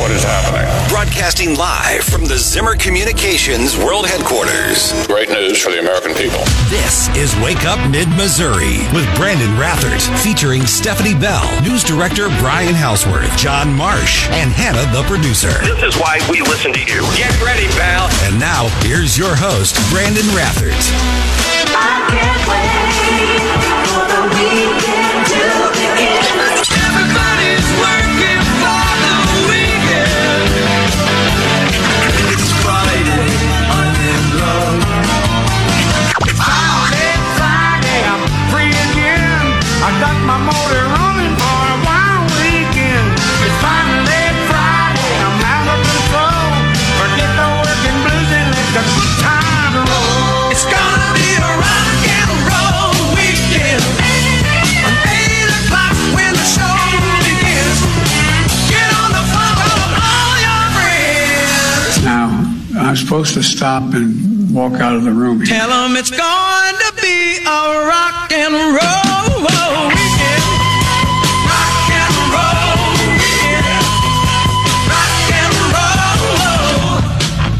what is happening. Broadcasting live from the Zimmer Communications World Headquarters. Great news for the American people. This is Wake Up Mid-Missouri with Brandon Rathert, featuring Stephanie Bell, News Director Brian Houseworth, John Marsh, and Hannah, the producer. This is why we listen to you. Get ready, pal. And now, here's your host, Brandon Rathert. I can't wait for the weekend to begin. Everybody's working for the weekend. It's Friday, I'm in love. Oh, it's Friday, I'm free again. I got my motor running for a wild weekend. It's finally Friday, I'm out of control. Forget the working blues and let the good time roll. It's gonna be a rock and roll weekend. From 8 o'clock when the show begins. Get on the phone, call all your friends. Now, I'm supposed to stop and walk out of the room. Tell them it's going to be a rock and roll weekend. Rock and roll weekend. Rock and roll.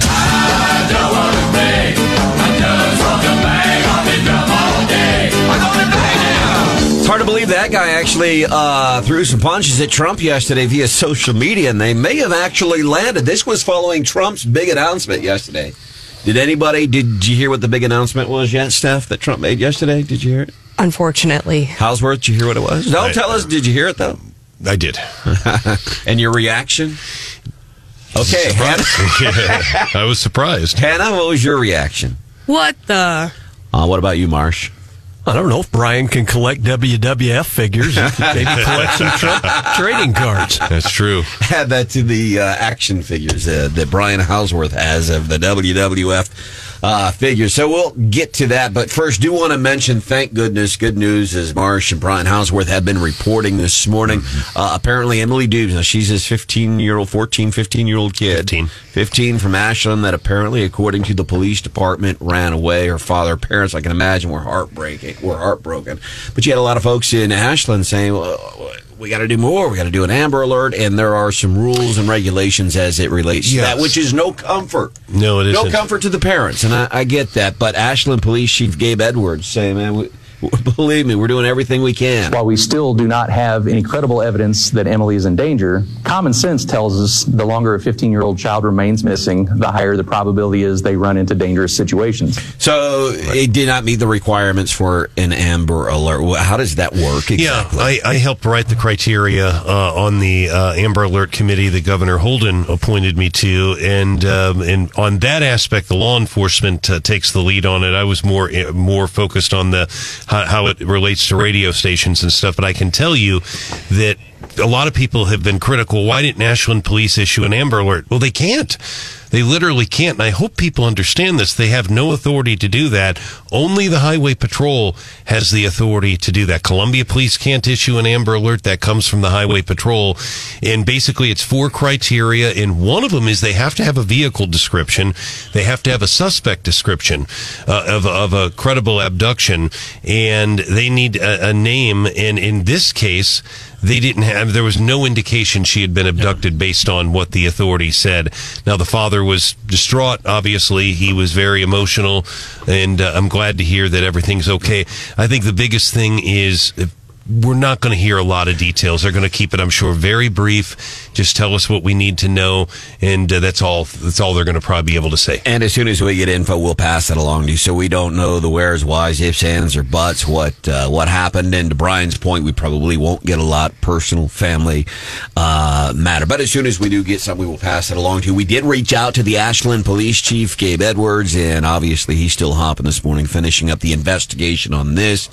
I don't want to break. I just want to bang. I'll be drunk all day. I don't bang. It's hard to believe that guy actually threw some punches at Trump yesterday via social media, and they may have actually landed. This was following Trump's big announcement yesterday. Did you hear what the big announcement was yet, Steph, that Trump made yesterday? Did you hear it? Unfortunately. Houseworth, did you hear what it was? No, tell us. Did you hear it, though? I did. And your reaction? Okay, Hannah. Yeah, I was surprised. Hannah, what was your reaction? What the? What about you, Marsh? I don't know if Brian can collect WWF figures and maybe collect some Trump trading cards. That's true. Add that to the action figures that Brian Houseworth has of the WWF figures. So we'll get to that. But first, do want to mention, thank goodness, good news, as Marsh and Brian Houseworth have been reporting this morning. Apparently, Emily Dubes, now she's his 15-year-old kid. 15 from Ashland that apparently, according to the police department, ran away. Her father, parents, I can imagine, were heartbreaking. We're heartbroken. But you had a lot of folks in Ashland saying, well, we got to do more. We got to do an Amber Alert. And there are some rules and regulations as it relates to that, which is no comfort. No, it isn't. No comfort to the parents. And I get that. But Ashland Police Chief Gabe Edwards saying, man, believe me, we're doing everything we can. While we still do not have any credible evidence that Emily is in danger, common sense tells us the longer a 15-year-old child remains missing, the higher the probability is they run into dangerous situations. So it did not meet the requirements for an Amber Alert. How does that work exactly? Yeah, I helped write the criteria on the Amber Alert committee that Governor Holden appointed me to, and on that aspect, the law enforcement takes the lead on it. I was more focused on the how it relates to radio stations and stuff, but I can tell you that a lot of people have been critical. Why didn't Ashland Police issue an Amber Alert? Well, they can't. They literally can't. And I hope people understand this. They have no authority to do that. Only the Highway Patrol has the authority to do that. Columbia Police can't issue an Amber Alert. That comes from the Highway Patrol. And basically, it's 4 criteria. And one of them is they have to have a vehicle description. They have to have a suspect description of a credible abduction. And they need a name. And in this case, they didn't have. There was no indication she had been abducted based on what the authority said. Now, the father was distraught, obviously. He was very emotional, and I'm glad to hear that everything's okay. I think the biggest thing is we're not going to hear a lot of details. They're going to keep it, I'm sure, very brief. Just tell us what we need to know, and that's all. That's all they're going to probably be able to say. And as soon as we get info, we'll pass that along to you. So we don't know the where's, why's, ifs, ands, or buts. What happened? And to Brian's point, we probably won't get a lot personal, family matter. But as soon as we do get something, we will pass it along to you. We did reach out to the Ashland Police Chief Gabe Edwards, and obviously he's still hopping this morning, finishing up the investigation on this,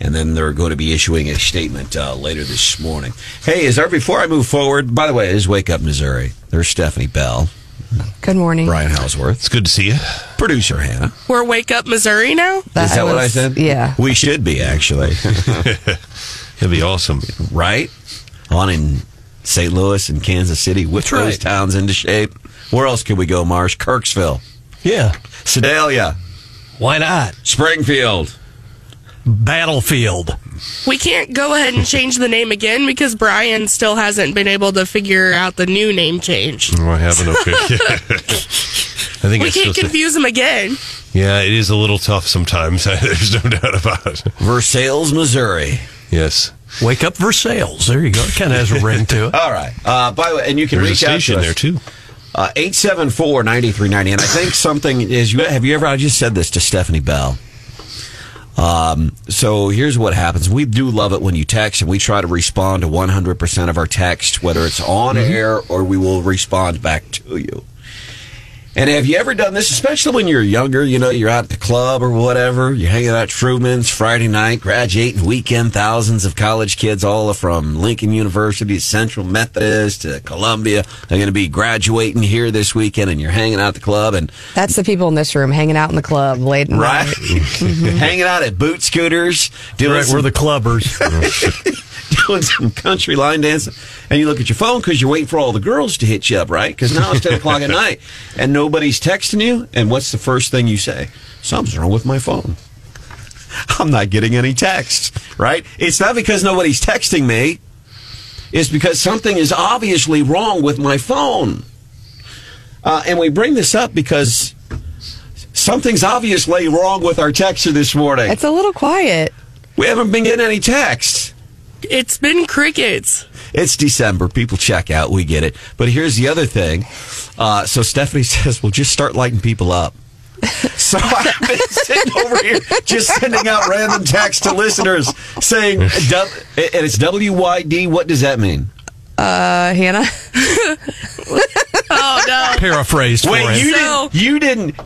and then they're going to be issuing a statement later this morning. Hey, before I move forward, by the way, is Wake Up Missouri. There's Stephanie Bell. Good morning. Brian Houseworth. It's good to see you. Producer Hannah. We're Wake Up Missouri now? Is that what I said? Yeah. We should be, actually. It'd be awesome. Right? On in St. Louis and Kansas City. With those towns into shape. Where else could we go, Marsh? Kirksville. Yeah. Sedalia. Why not? Springfield. Battlefield. We can't go ahead and change the name again because Brian still hasn't been able to figure out the new name change. Oh, I haven't. Okay. I think we can't confuse him again. Yeah, it is a little tough sometimes. There's no doubt about it. Versailles, Missouri. Yes. Wake up Versailles. There you go. It kind of has a ring to it. All right. By the way, and you can reach out to us. There's a station there, too. 874-9390. And I think something is, have you ever, I just said this to Stephanie Bell. So here's what happens. We do love it when you text, and we try to respond to 100% of our text, whether it's on air or we will respond back to you. And have you ever done this, especially when you're younger, you know, you're out at the club or whatever, you're hanging out at Truman's Friday night, graduating weekend, thousands of college kids, all from Lincoln University, Central Methodist, to Columbia, they're going to be graduating here this weekend, and you're hanging out at the club. And that's the people in this room, hanging out in the club late at night. Right? Hanging out at boot scooters. Right, we're the clubbers. Doing some country line dancing, and you look at your phone because you're waiting for all the girls to hit you up, right? Because now it's 10 o'clock at night, and nobody's texting you, and what's the first thing you say? Something's wrong with my phone. I'm not getting any texts, right? It's not because nobody's texting me. It's because something is obviously wrong with my phone. And we bring this up because something's obviously wrong with our texter this morning. It's a little quiet. We haven't been getting any texts. It's been crickets. It's December. People check out. We get it. But here's the other thing. So Stephanie says, well, just start lighting people up. So I've been sitting over here just sending out random texts to listeners saying, and it's WYD. What does that mean? Hannah? Oh, no. Paraphrased. Wait, you didn't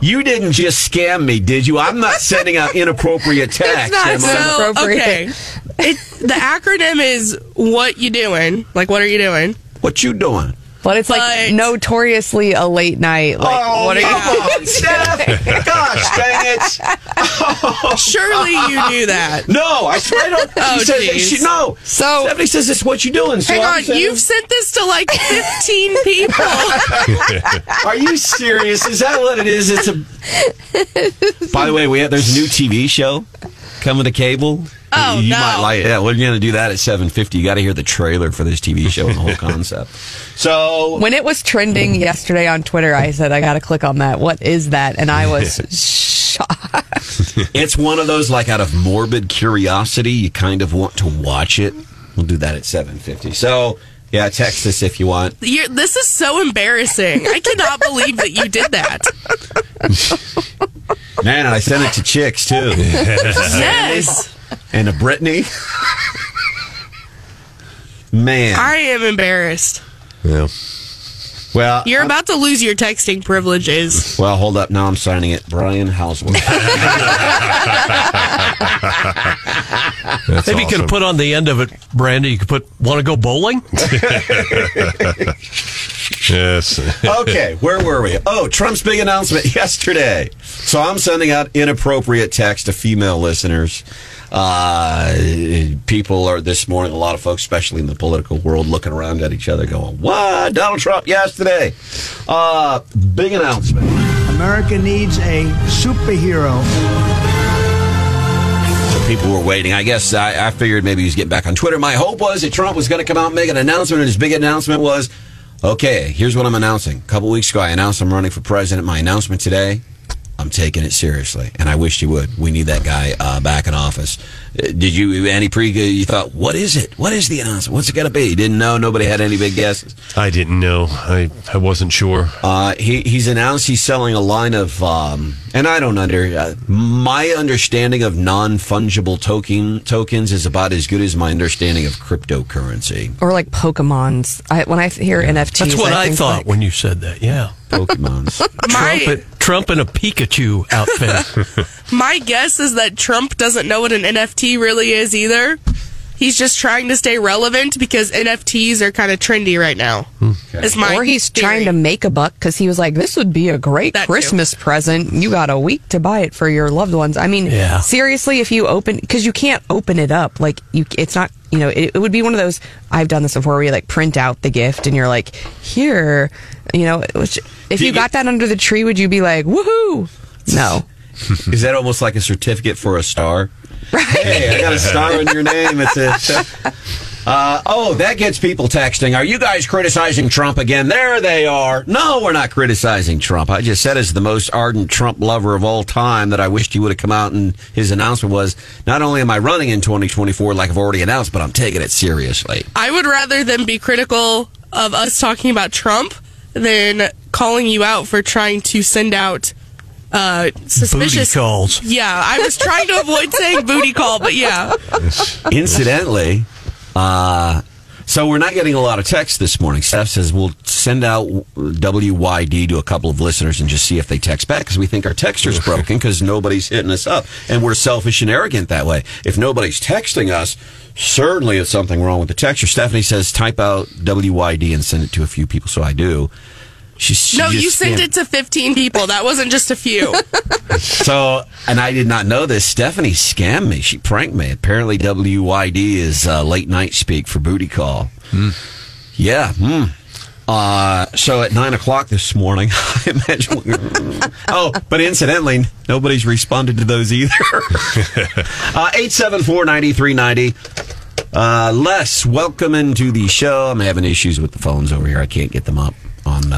just scam me, did you? I'm not sending out inappropriate texts. It's not inappropriate. Okay. The acronym is what you doing. Like, what are you doing? What you doing? But it's like notoriously a late night. Like, oh, what are you doing? Steph! Gosh, dang it! Oh, surely you knew that. No, I swear I don't. Oh, geez. No. So Stephanie says it's what you doing. So hang on, you've sent this to like 15 people. Are you serious? Is that what it is? It's a. By the way, there's a new TV show coming to cable. Oh, you might like it. Yeah, we're going to do that at 7:50. You got to hear the trailer for this TV show and the whole concept. So when it was trending yesterday on Twitter, I said, I got to click on that. What is that? And I was shocked. It's one of those, like, out of morbid curiosity, you kind of want to watch it. We'll do that at 7:50. So, yeah, text us if you want. This is so embarrassing. I cannot believe that you did that. Man, I sent it to chicks, too. Yes. And a Brittany. Man. I am embarrassed. Yeah. Well, you're about to lose your texting privileges. Well, hold up. Now I'm signing it. Brian Houseworth. Maybe awesome. You could have put on the end of it, Brandy. You could put, want to go bowling? Yes. Okay, where were we? Oh, Trump's big announcement yesterday. So I'm sending out inappropriate text to female listeners. People are this morning, a lot of folks, especially in the political world, looking around at each other going, what? Donald Trump yesterday. Big announcement. America needs a superhero. So people were waiting. I guess I figured maybe he was getting back on Twitter. My hope was that Trump was going to come out and make an announcement, and his big announcement was, okay, here's what I'm announcing. A couple weeks ago, I announced I'm running for president. My announcement today, I'm taking it seriously, and I wish you would. We need that guy back in office. Did you, Annie Priega, you thought, what is it? What is the announcement? What's it going to be? You didn't know? Nobody had any big guesses? I didn't know. I wasn't sure. He's announced he's selling a line of, and I don't my understanding of non-fungible tokens is about as good as my understanding of cryptocurrency. Or like Pokemons. When I hear NFTs, that's what I thought when you said that, yeah. Pokemons. Trump in a Pikachu outfit. My guess is that Trump doesn't know what an NFT really is either. He's just trying to stay relevant because NFTs are kind of trendy right now. Okay. Or he's trying to make a buck because he was like, this would be a great Christmas present. You got a week to buy it for your loved ones. I mean, seriously, if you open, because you can't open it up. Like, it's not, you know, it would be one of those, I've done this before, where you like print out the gift and you're like, here, you know, which, if you got that under the tree, would you be like, woohoo? No. Is that almost like a certificate for a star? Right. Hey, I got a star in your name. It's a... oh, that gets people texting. Are you guys criticizing Trump again? There they are. No, we're not criticizing Trump. I just said, as the most ardent Trump lover of all time, that I wished he would have come out, and his announcement was, not only am I running in 2024 like I've already announced, but I'm taking it seriously. I would rather them be critical of us talking about Trump than calling you out for trying to send out suspicious booty calls. Yeah, I was trying to avoid saying booty call, but yeah. Incidentally... so we're not getting a lot of texts this morning. Steph says we'll send out WYD to a couple of listeners and just see if they text back, because we think our texter's broken because nobody's hitting us up. And we're selfish and arrogant that way. If nobody's texting us, certainly it's something wrong with the texter. Stephanie says type out WYD and send it to a few people, so I do. No, you sent it to 15 people. That wasn't just a few. So, and I did not know this. Stephanie scammed me. She pranked me. Apparently, WYD is late night speak for booty call. Mm. Yeah. Mm. So at 9 o'clock this morning, I imagine... Oh, but incidentally, nobody's responded to those either. 874-9390. Les, welcome into the show. I'm having issues with the phones over here. I can't get them up on the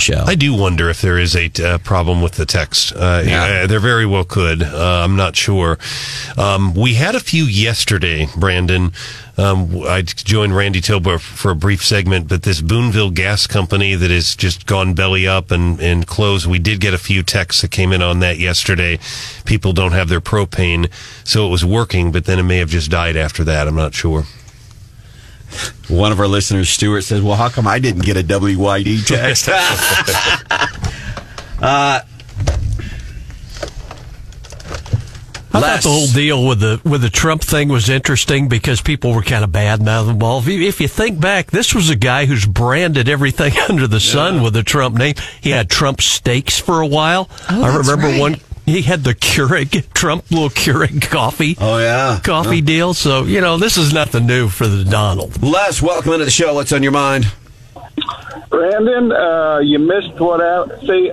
show. I do wonder if there is a problem with the text. Yeah. There very well could. I'm not sure. We had a few yesterday, Brandon. I joined Randy Tilber for a brief segment, but this Boonville Gas Company that has just gone belly up and closed, we did get a few texts that came in on that yesterday. People don't have their propane, so it was working, but then it may have just died after that. I'm not sure. One of our listeners, Stuart, says, well, how come I didn't get a WYD text? I thought the whole deal with the Trump thing was interesting because people were kind of bad-mouthing the ball. If you think back, this was a guy who's branded everything under the sun with a Trump name. He had Trump steaks for a while. Oh, I remember one. He had the Keurig, Trump little Keurig coffee. Oh, yeah. Coffee deal. So, you know, this is nothing new for the Donald. Les, welcome into the show. What's on your mind? Brandon, you missed what I... See,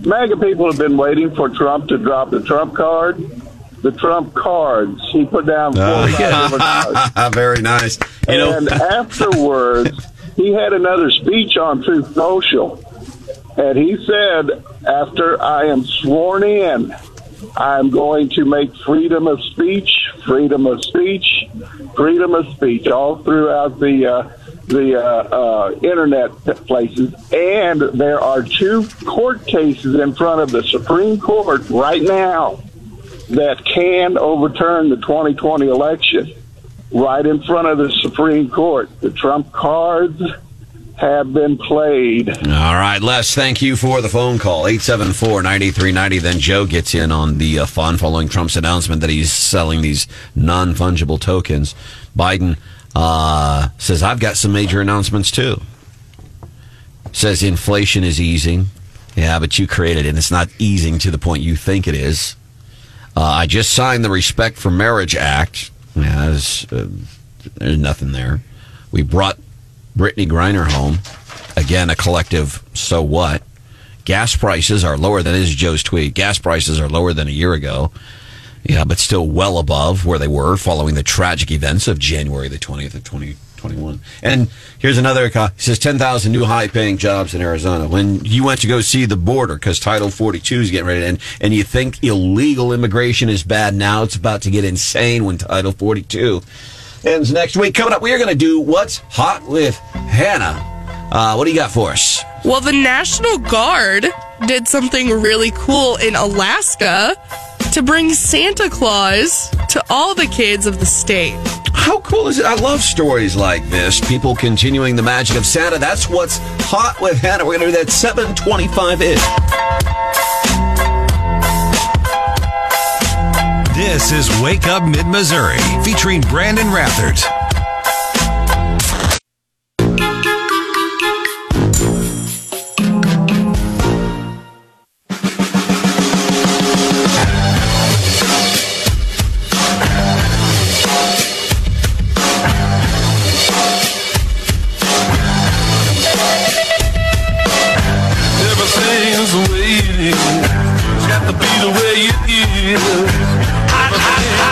MAGA people have been waiting for Trump to drop the Trump card. The Trump cards. He put down $4,000. Very nice. And afterwards, he had another speech on Truth Social. And he said, after I am sworn in, I'm going to make freedom of speech, freedom of speech, freedom of speech, all throughout the internet places. And there are two court cases in front of the Supreme Court right now that can overturn the 2020 election, right in front of the Supreme Court. The Trump cards have been played. All right, Les, thank you for the phone call. 874-9390. Then Joe gets in on the fun following Trump's announcement that he's selling these non-fungible tokens. Biden says, I've got some major announcements too. Says inflation is easing. Yeah, but you created it, and it's not easing to the point you think it is. I just signed the Respect for Marriage Act. Yeah, there's nothing there. We brought Brittany Griner home. Again, a collective, so what? Gas prices are lower than, this is Joe's tweet, gas prices are lower than a year ago. Yeah, but still well above where they were following the tragic events of January the 20th of 2021. And here's another, it says 10,000 new high-paying jobs in Arizona. When you went to go see the border, because Title 42 is getting ready to end, and you think illegal immigration is bad now, it's about to get insane when Title 42... ends next week. Coming up, we are going to do What's Hot with Hannah. What do you got for us? Well, the National Guard did something really cool in Alaska to bring Santa Claus to all the kids of the state. How cool is it? I love stories like this. People continuing the magic of Santa. That's What's Hot with Hannah. We're going to do that 7:25-ish. This is Wake Up Mid-Missouri, featuring Brandon Rathert. Everything's waiting. It's got to be the way it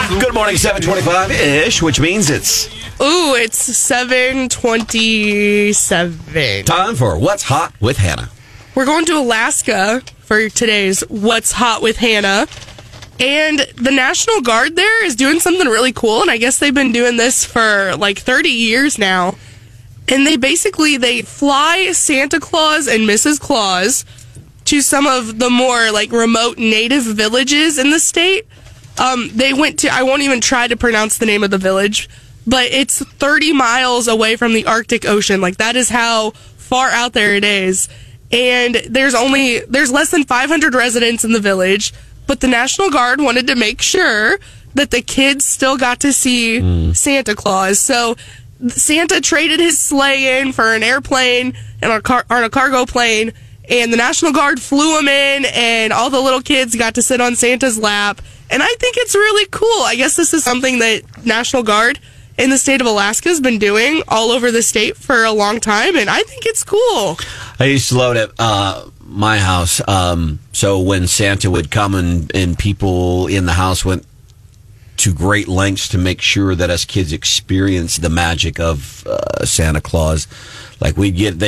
is. Good Good morning, 7:25-ish, which means it's... Ooh, it's 7:27. Time for What's Hot with Hannah. We're going to Alaska for today's What's Hot with Hannah. And the National Guard there is doing something really cool, and I guess they've been doing this for like 30 years now. And they basically, they fly Santa Claus and Mrs. Claus to some of the more like remote native villages in the state. They went to, I won't even try to pronounce the name of the village, but it's 30 miles away from the Arctic Ocean. Like, that is how far out there it is. And there's less than 500 residents in the village, but the National Guard wanted to make sure that the kids still got to see Santa Claus. So Santa traded his sleigh in for an airplane and on a cargo plane, and the National Guard flew him in, and all the little kids got to sit on Santa's lap. And I think it's really cool. I guess this is something that National Guard in the state of Alaska has been doing all over the state for a long time, and I think it's cool. I used to love it. My house, so when Santa would come and people in the house went to great lengths to make sure that us kids experienced the magic of Santa Claus. Like, we'd get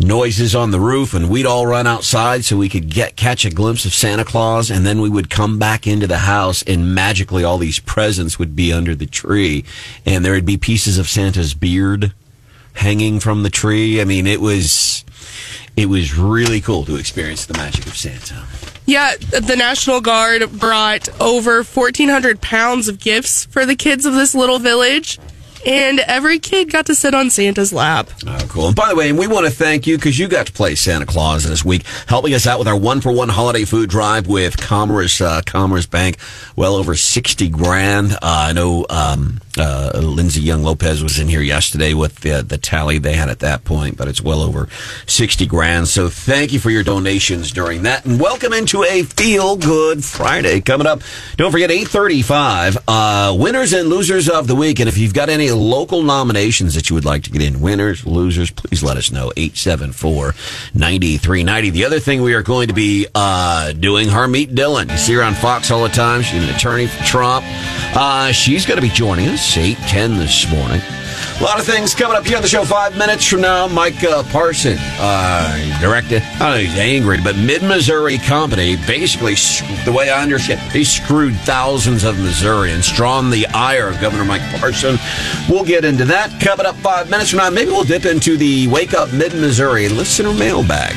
noises on the roof, and we'd all run outside so we could catch a glimpse of Santa Claus, and then we would come back into the house, and magically all these presents would be under the tree, and there would be pieces of Santa's beard hanging from the tree. I mean, it was really cool to experience the magic of Santa. Yeah, the National Guard brought over 1,400 pounds of gifts for the kids of this little village, and every kid got to sit on Santa's lap. Oh, cool. And by the way, we want to thank you because you got to play Santa Claus this week, helping us out with our one-for-one holiday food drive with Commerce Bank. Well over 60 grand. I know Lindsay Young-Lopez was in here yesterday with the tally they had at that point, but it's well over 60 grand. So thank you for your donations during that. And welcome into a Feel-Good Friday coming up. Don't forget, 8:35, winners and losers of the week. And if you've got any local nominations that you would like to get in, winners, losers, please let us know. 874-9390. The other thing we are going to be doing, Harmeet Dillon. You see her on Fox all the time. She's an attorney for Trump. She's going to be joining us 8:10 this morning. A lot of things coming up here on the show 5 minutes from now. Mike Parson, director, I don't know, he's angry, but Mid-Missouri Company, basically, the way I understand it, he screwed thousands of Missourians, drawn the ire of Governor Mike Parson. We'll get into that coming up 5 minutes from now. Maybe we'll dip into the Wake Up Mid-Missouri listener mailbag.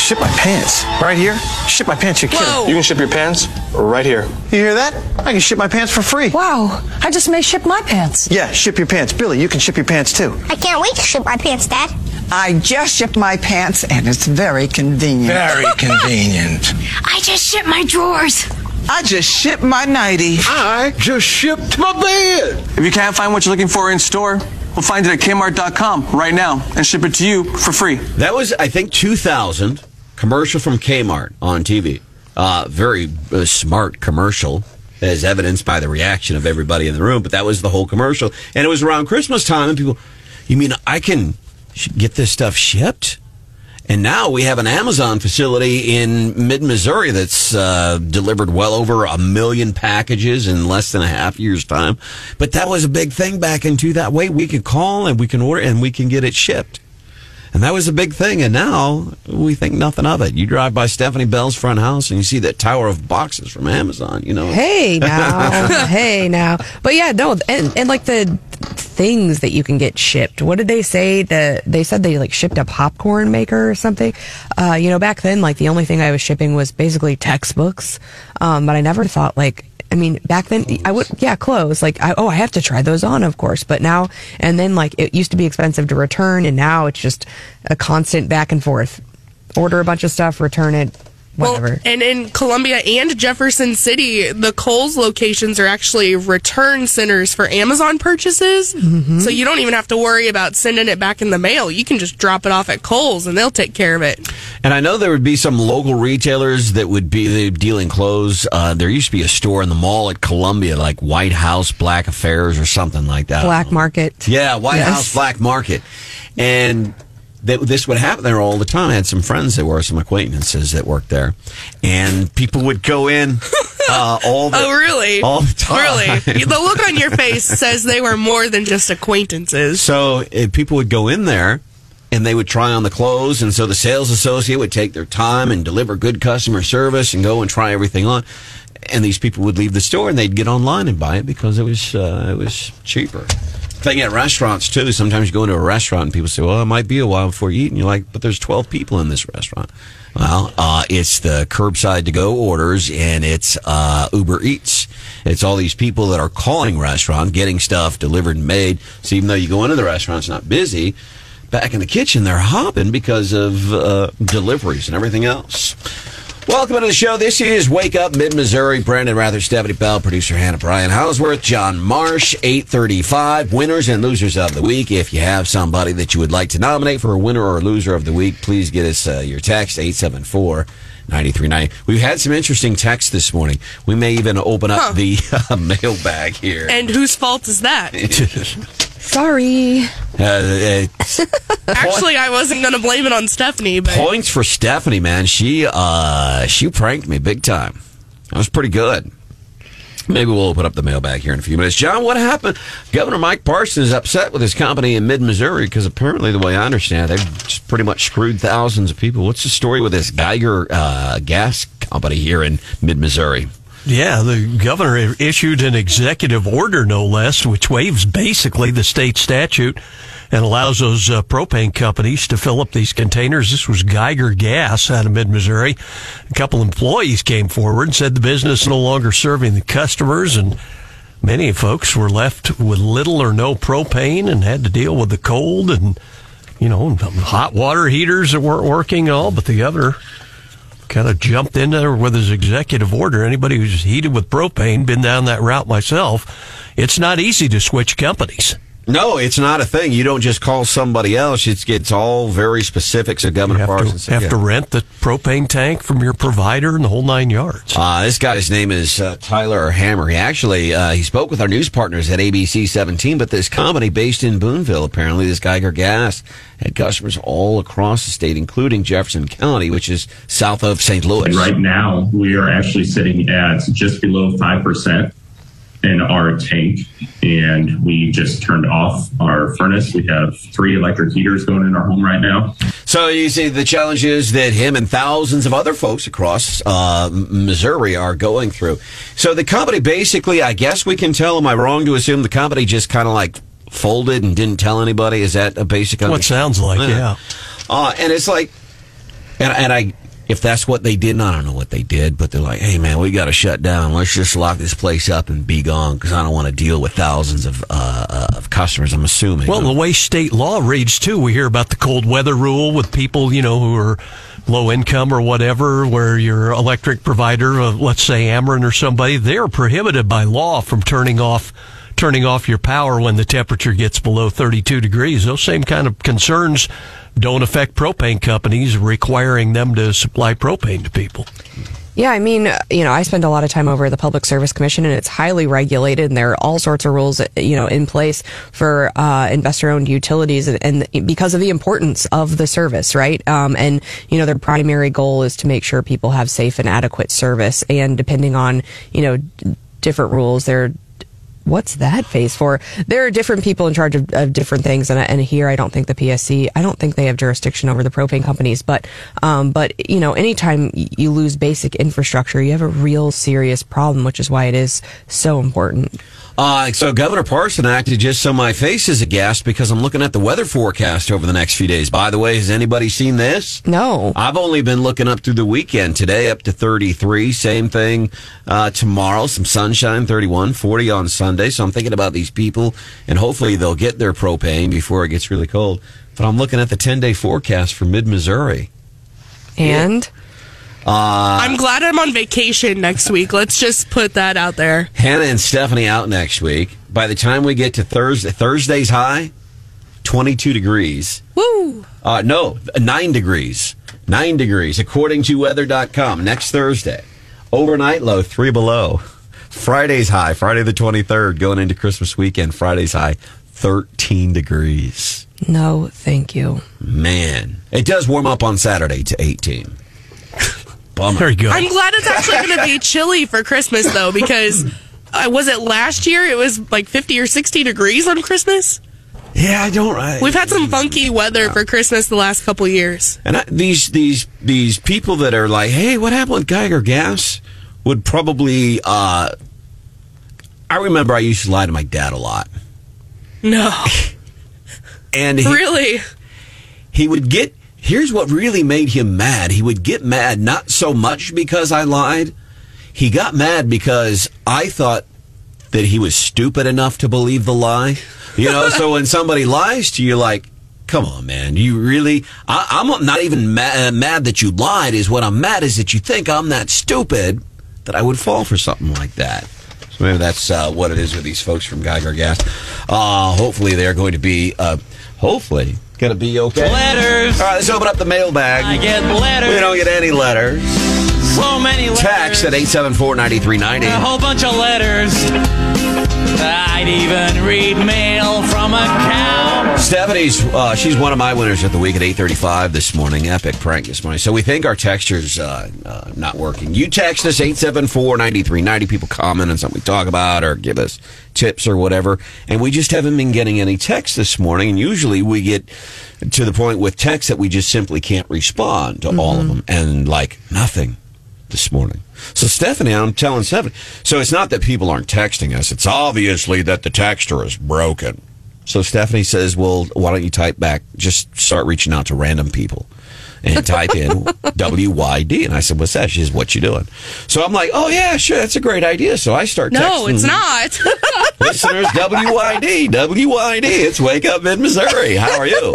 Ship my pants. Right here? Ship my pants, you're kidding. Whoa. You can ship your pants right here. You hear that? I can ship my pants for free. Wow, I just may ship my pants. Yeah, ship your pants. Billy, you can ship your pants too. I can't wait to ship my pants, Dad. I just shipped my pants and it's very convenient. Very convenient. I just shipped my drawers. I just shipped my nightie. I just shipped my bed. If you can't find what you're looking for in store, we'll find it at Kmart.com right now and ship it to you for free. That was, I think, 2000. Commercial from Kmart on TV. Very smart commercial, as evidenced by the reaction of everybody in the room. But that was the whole commercial. And it was around Christmas time. And people, you mean I can get this stuff shipped? And now we have an Amazon facility in mid-Missouri that's delivered well over 1 million packages in less than a half year's time. But that was a big thing back into that way. We could call and we can order and we can get it shipped. And that was a big thing, and now we think nothing of it. You drive by Stephanie Bell's front house, and you see that tower of boxes from Amazon, you know. Hey, now. Hey, now. But, yeah, no, and like, the things that you can get shipped. What did they say? They said they, like, shipped a popcorn maker or something. You know, back then, like, the only thing I was shipping was basically textbooks. But I never thought, like, I mean, back then, I would, yeah, clothes. Like, I have to try those on, of course. But now, and then, like, it used to be expensive to return, and now it's just a constant back and forth. Order a bunch of stuff, return it, whatever. Well, and in Columbia and Jefferson City, the Kohl's locations are actually return centers for Amazon purchases. Mm-hmm. So you don't even have to worry about sending it back in the mail. You can just drop it off at Kohl's and they'll take care of it. And I know there would be some local retailers that would be dealing clothes. There used to be a store in the mall at Columbia, like White House Black Affairs or something like that. Black Market. Yeah, White House Black Market. And this would happen there all the time. I had some friends that were, some acquaintances that worked there. And people would go in all the time. Really? The look on your face says they were more than just acquaintances. So people would go in there and they would try on the clothes. And so the sales associate would take their time and deliver good customer service and go and try everything on. And these people would leave the store and they'd get online and buy it because it was cheaper. Thing at restaurants, too. Sometimes you go into a restaurant and people say, well, it might be a while before you eat. And you're like, but there's 12 people in this restaurant. Well, it's the curbside to-go orders, and it's Uber Eats. It's all these people that are calling restaurants, getting stuff delivered and made. So even though you go into the restaurant, it's not busy. Back in the kitchen, they're hopping because of deliveries and everything else. Welcome to the show. This is Wake Up Mid-Missouri. Brandon Rathert, Stephanie Bell, producer Hannah, Brian Houseworth, John Marsh, 8:35. Winners and losers of the week. If you have somebody that you would like to nominate for a winner or a loser of the week, please get us your text, 874-9390. We've had some interesting texts this morning. We may even open up the mailbag here. And whose fault is that? Sorry. Actually, I wasn't going to blame it on Stephanie. But points for Stephanie, man. She pranked me big time. That was pretty good. Maybe we'll open up the mailbag here in a few minutes. John, what happened? Governor Mike Parson is upset with his company in mid-Missouri because apparently, the way I understand it, they've pretty much screwed thousands of people. What's the story with this Geiger Gas Company here in mid-Missouri? Yeah, the governor issued an executive order, no less, which waives basically the state statute and allows those propane companies to fill up these containers. This was Geiger Gas out of mid-Missouri. A couple employees came forward and said the business no longer serving the customers, and many folks were left with little or no propane and had to deal with the cold and, you know, hot water heaters that weren't working at all, but the governor kind of jumped in there with his executive order. Anybody who's heated with propane, been down that route myself, it's not easy to switch companies. No, it's not a thing. You don't just call somebody else. It's all very specific. So Governor Parson have to rent the propane tank from your provider and the whole nine yards. This guy, his name is Tyler Hammer. He actually he spoke with our news partners at ABC 17, but this company based in Boonville, apparently this Geiger Gas, had customers all across the state, including Jefferson County, which is south of St. Louis. And right now, we are actually sitting at just below 5%. In our tank, and we just turned off our furnace. We have 3 electric heaters going in our home right now. So you see, the challenge is that him and thousands of other folks across Missouri are going through. So the company basically, I guess we can tell, am I wrong to assume the company just kind of like folded and didn't tell anybody? Is that a basic understanding? What sounds like, yeah. And it's like, if that's what they did, I don't know what they did, but they're like, hey, man, we got to shut down. Let's just lock this place up and be gone because I don't want to deal with thousands of customers, I'm assuming. Well, the way state law reads, too, we hear about the cold weather rule with people, you know, who are low income or whatever, where your electric provider, let's say Ameren or somebody, they're prohibited by law from turning off your power when the temperature gets below 32 degrees. Those same kind of concerns don't affect propane companies, requiring them to supply propane to people. Yeah, I mean, you know, I spend a lot of time over the Public Service Commission, and it's highly regulated, and there are all sorts of rules, you know, in place for investor-owned utilities, and because of the importance of the service, right? And, you know, their primary goal is to make sure people have safe and adequate service, and depending on, you know, different rules, they're what's that phase for? There are different people in charge of different things, and here I don't think the PSC, I don't think they have jurisdiction over the propane companies, but you know, anytime you lose basic infrastructure, you have a real serious problem, which is why it is so important. So Governor Parson acted just so my face is aghast because I'm looking at the weather forecast over the next few days. By the way, has anybody seen this? No. I've only been looking up through the weekend. Today up to 33, same thing tomorrow, some sunshine, 31, 40 on Sunday. So I'm thinking about these people, and hopefully they'll get their propane before it gets really cold. But I'm looking at the 10-day forecast for mid-Missouri. And? I'm glad I'm on vacation next week. Let's just put that out there. Hannah and Stephanie out next week. By the time we get to Thursday's high, 22 degrees. Woo! No, 9 degrees. 9 degrees, according to weather.com. Next Thursday. Overnight low, 3 below. Friday's high, Friday the 23rd, going into Christmas weekend. Friday's high, 13 degrees. No, thank you. Man. It does warm up on Saturday to 18. Bummer. Very good. I'm glad it's actually going to be chilly for Christmas, though, because was it last year? It was like 50 or 60 degrees on Christmas. Yeah, I don't. We've had some funky weather for Christmas the last couple years. And these people that are like, "Hey, what happened with Geiger Gas?" would probably. I remember I used to lie to my dad a lot. No. And he would get. Here's what really made him mad. He would get mad not so much because I lied. He got mad because I thought that he was stupid enough to believe the lie. You know, so when somebody lies to you, like, come on, man, you really... I'm not even mad that you lied. Is what I'm mad is that you think I'm that stupid that I would fall for something like that. So maybe that's what it is with these folks from Geiger Gas. Hopefully they're going to be... going to be okay. Letters! All right, let's open up the mailbag. I get letters. We don't get any letters. So many letters. Text at 874-9390. A whole bunch of letters. I'd even read mail from a cow. Stephanie's, she's one of my winners of the week at 8:35 this morning. Epic prank this morning. So we think our texture's not working. You text us 874-9390. People comment on something we talk about or give us tips or whatever. And we just haven't been getting any texts this morning. And usually we get to the point with texts that we just simply can't respond to all of them. And like nothing this morning. So Stephanie, I'm telling Stephanie. So it's not that people aren't texting us. It's obviously that the texter is broken. So Stephanie says, well, why don't you type back? Just start reaching out to random people and type in WYD. And I said, what's that? She says, what you doing? So I'm like, oh, yeah, sure. That's a great idea. So I start texting. No, it's not. Listeners, WYD, WYD. It's Wake Up Mid-Missouri. How are you?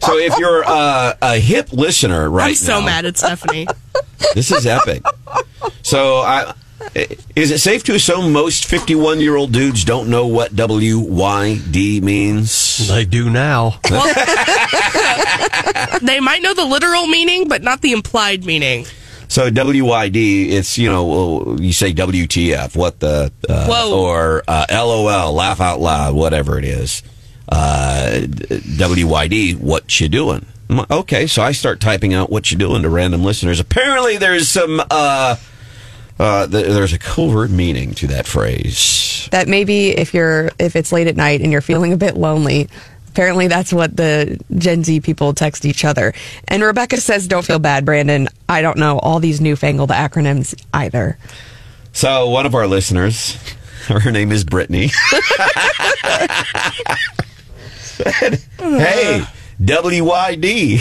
So if you're a hip listener right now. I'm so mad at Stephanie. This is epic. So, is it safe to assume most 51-year-old dudes don't know what WYD means? They do now. Well, they might know the literal meaning, but not the implied meaning. So WYD, it's, you know, you say WTF, what the, or LOL, laugh out loud, whatever it is. WYD, what you doing? Okay, so I start typing out what you doing to random listeners. Apparently, there's some there's a covert meaning to that phrase. That maybe if it's late at night and you're feeling a bit lonely. Apparently, that's what the Gen Z people text each other. And Rebecca says, "Don't feel bad, Brandon. I don't know all these newfangled acronyms either." So one of our listeners, her name is Brittany, said, "Hey. WYD.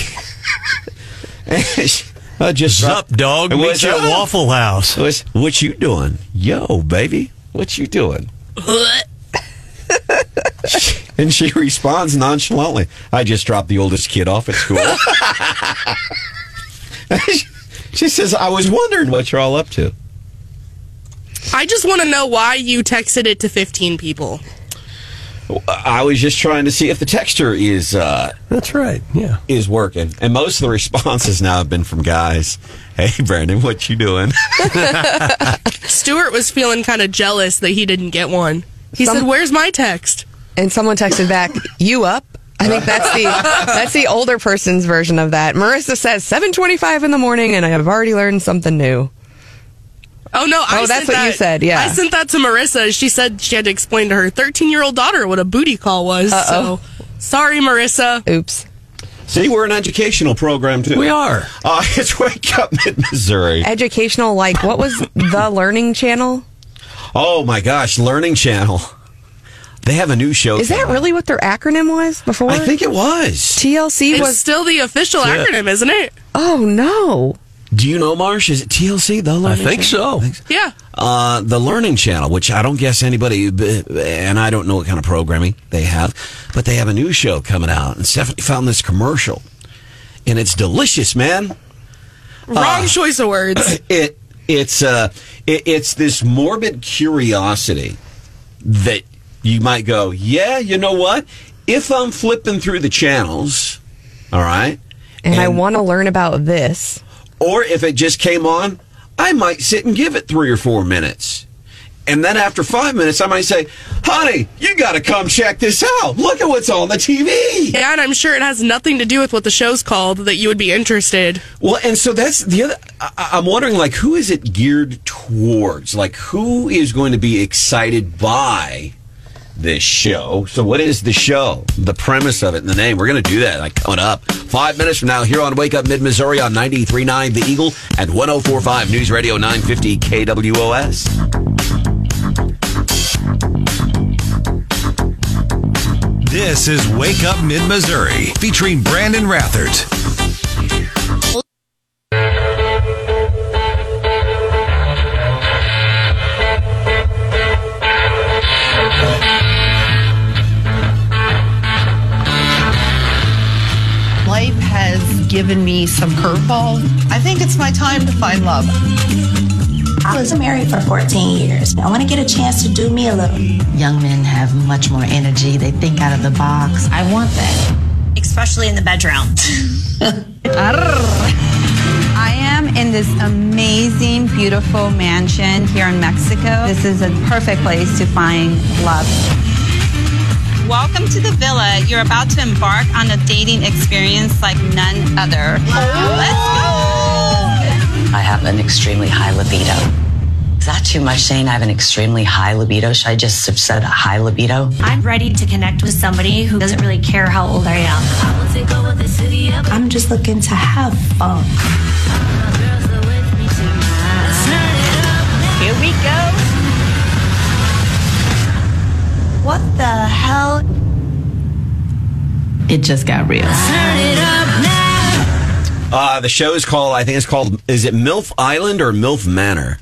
Just up, dog. Meet you at Waffle House. What you doing? Yo, baby. What you doing?" And she responds nonchalantly, "I just dropped the oldest kid off at school." She says, "I was wondering what you're all up to. I just want to know why you texted it to 15 people. I was just trying to see if the texter is that's right, yeah, is working." And most of the responses now have been from guys. "Hey, Brandon, what you doing?" Stuart was feeling kind of jealous that he didn't get one. He said, "Where's my text?" And someone texted back, "You up?" I think that's the older person's version of that. Marissa says 7:25 in the morning, and I have already learned something new. Oh, no. You said, yeah. I sent that to Marissa. She said she had to explain to her 13-year-old daughter what a booty call was. Uh-oh. So, sorry, Marissa. Oops. See, we're an educational program, too. We are. It's Wake Up Mid-Missouri. Educational, like, what was The Learning Channel? Oh, my gosh, Learning Channel. They have a new show. Is that really what their acronym was before? I think it was. TLC was still the official acronym, isn't it? Oh, no. Do you know, Marsh? Is it TLC? The Learning Channel? I think so. Yeah. The Learning Channel, which I don't guess anybody, and I don't know what kind of programming they have, but they have a new show coming out. And Stephanie found this commercial, and it's delicious, man. Wrong choice of words. It's this morbid curiosity that you might go, yeah, you know what? If I'm flipping through the channels, all right? And I want to learn about this. Or if it just came on, I might sit and give it 3 or 4 minutes. And then after 5 minutes, I might say, honey, you got to come check this out. Look at what's on the TV. Yeah, and I'm sure it has nothing to do with what the show's called that you would be interested. Well, and so that's the other. I'm wondering, like, who is it geared towards? Like, who is going to be excited by this show? So what is the show? The premise of it and the name. We're going to do that coming up. 5 minutes from now here on Wake Up Mid-Missouri on 93.9 The Eagle at 104.5 News Radio 950 KWOS. This is Wake Up Mid-Missouri, featuring Brandon Rathert. Life has given me some curveball. I think it's my time to find love. I was married for 14 years. I want to get a chance to do me a little. Young men have much more energy. They think out of the box. I want that. Especially in the bedroom. I am in this amazing, beautiful mansion here in Mexico. This is a perfect place to find love. Welcome to the villa. You're about to embark on a dating experience like none other. Wow. Let's go. I have an extremely high libido. Is that too much saying I have an extremely high libido? Should I just have said a high libido? I'm ready to connect with somebody who doesn't really care how old I am. I'm just looking to have fun. Here we go. What the hell? It just got real. Turn it up now. The show is called, I think it's called, is it Milf Island or Milf Manor?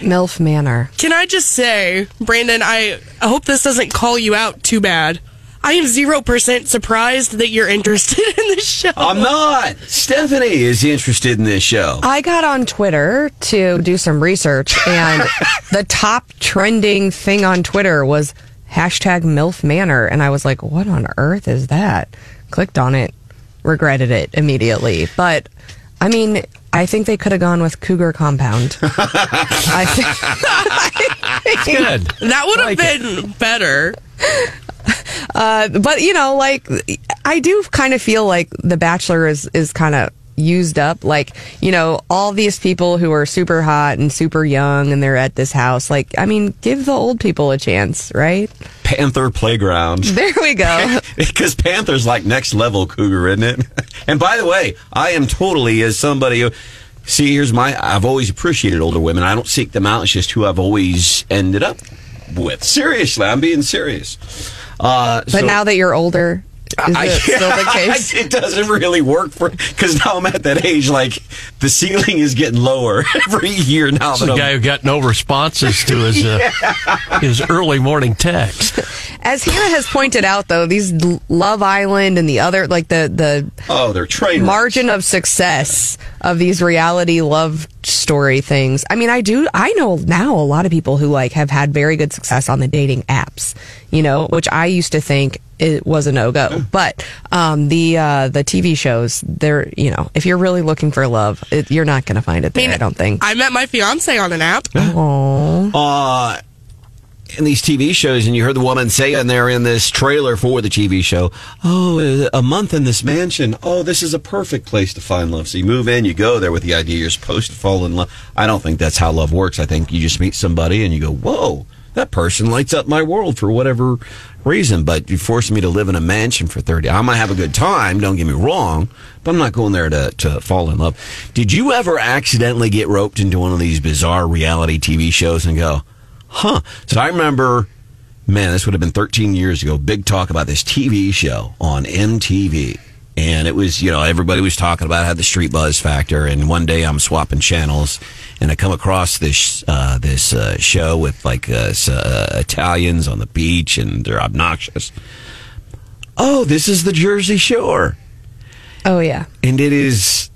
Milf Manor. Can I just say, Brandon, I hope this doesn't call you out too bad. I am 0% surprised that you're interested in this show. I'm not. Stephanie is interested in this show. I got on Twitter to do some research, and the top trending thing on Twitter was hashtag Milf Manor, and I was like, what on earth is that? Clicked on it. Regretted it immediately, but I mean, I think they could have gone with Cougar Compound. I think good. That would have been better. But you know, like, I do kind of feel like The Bachelor is kind of used up. Like, you know, all these people who are super hot and super young, and they're at this house. Like, I mean, give the old people a chance, right? Panther Playground. There we go. Because Panther's like next level cougar, isn't it? And by the way, I am totally, as somebody who, see, here's my, I've always appreciated older women. I don't seek them out. It's just who I've always ended up with. Seriously, I'm being serious. But now that you're older, Is it still the case? It doesn't really work because now I'm at that age. Like, the ceiling is getting lower every year now. It's the guy who got no responses to his his early morning text. As Hannah has pointed out, though, these Love Island and the other, like they're train margin of success of these reality love story things. I mean, I know now a lot of people who like have had very good success on the dating apps, you know, which I used to think it was a no-go. But the TV shows, they're, you know, if you're really looking for love, you're not going to find it there, I don't think. I met my fiance on an app. Aww. In these TV shows, and you heard the woman say, and they're in this trailer for the TV show, oh, a month in this mansion. Oh, this is a perfect place to find love. So you move in, you go there with the idea you're supposed to fall in love. I don't think that's how love works. I think you just meet somebody and you go, whoa, that person lights up my world for whatever reason, but you forced me to live in a mansion for 30. I might have a good time, don't get me wrong, but I'm not going there to fall in love. Did you ever accidentally get roped into one of these bizarre reality TV shows and go, huh? So I remember, man, this would have been 13 years ago, big talk about this TV show on MTV. And it was, you know, everybody was talking about how the street buzz factor. And one day I'm swapping channels, and I come across this show with Italians on the beach, and they're obnoxious. Oh, this is the Jersey Shore. Oh yeah, and it is.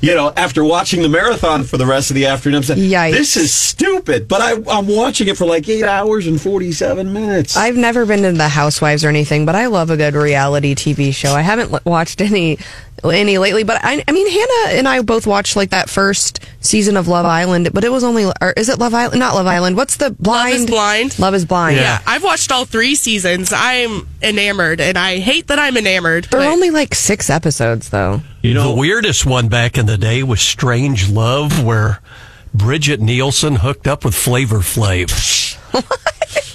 you know, after watching the marathon for the rest of the afternoon, I'm saying, yikes, this is stupid. But I'm watching it for like 8 hours and 47 minutes. I've never been to The Housewives or anything, but I love a good reality TV show. I haven't watched any lately, but I mean, Hannah and I both watched like that first season of Love Island, but it was only, or is it Love Island? Not Love Island. What's the Blind? Love is Blind. Love is Blind. Yeah. I've watched all 3 seasons. I'm enamored, and I hate that I'm enamored. There are only like 6 episodes, though. You know, the weirdest one back in the day was Strange Love, where Bridget Nielsen hooked up with Flavor Flav.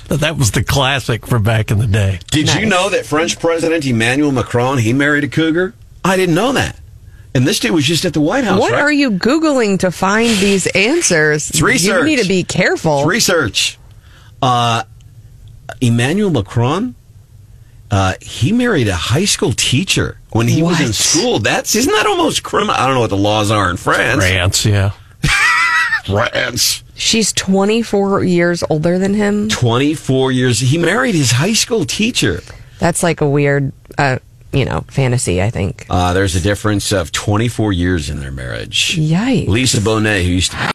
That was the classic from back in the day. Did you know that French President Emmanuel Macron, he married a cougar? I didn't know that. And this dude was just at the White House. What are you Googling to find these answers? It's research. You need to be careful. It's research. Emmanuel Macron, he married a high school teacher when he was in school. Isn't that almost criminal? I don't know what the laws are in France. France, yeah. France. She's 24 years older than him. 24 years. He married his high school teacher. That's like a weird... fantasy, I think. There's a difference of 24 years in their marriage. Yikes. Lisa Bonet, who used to...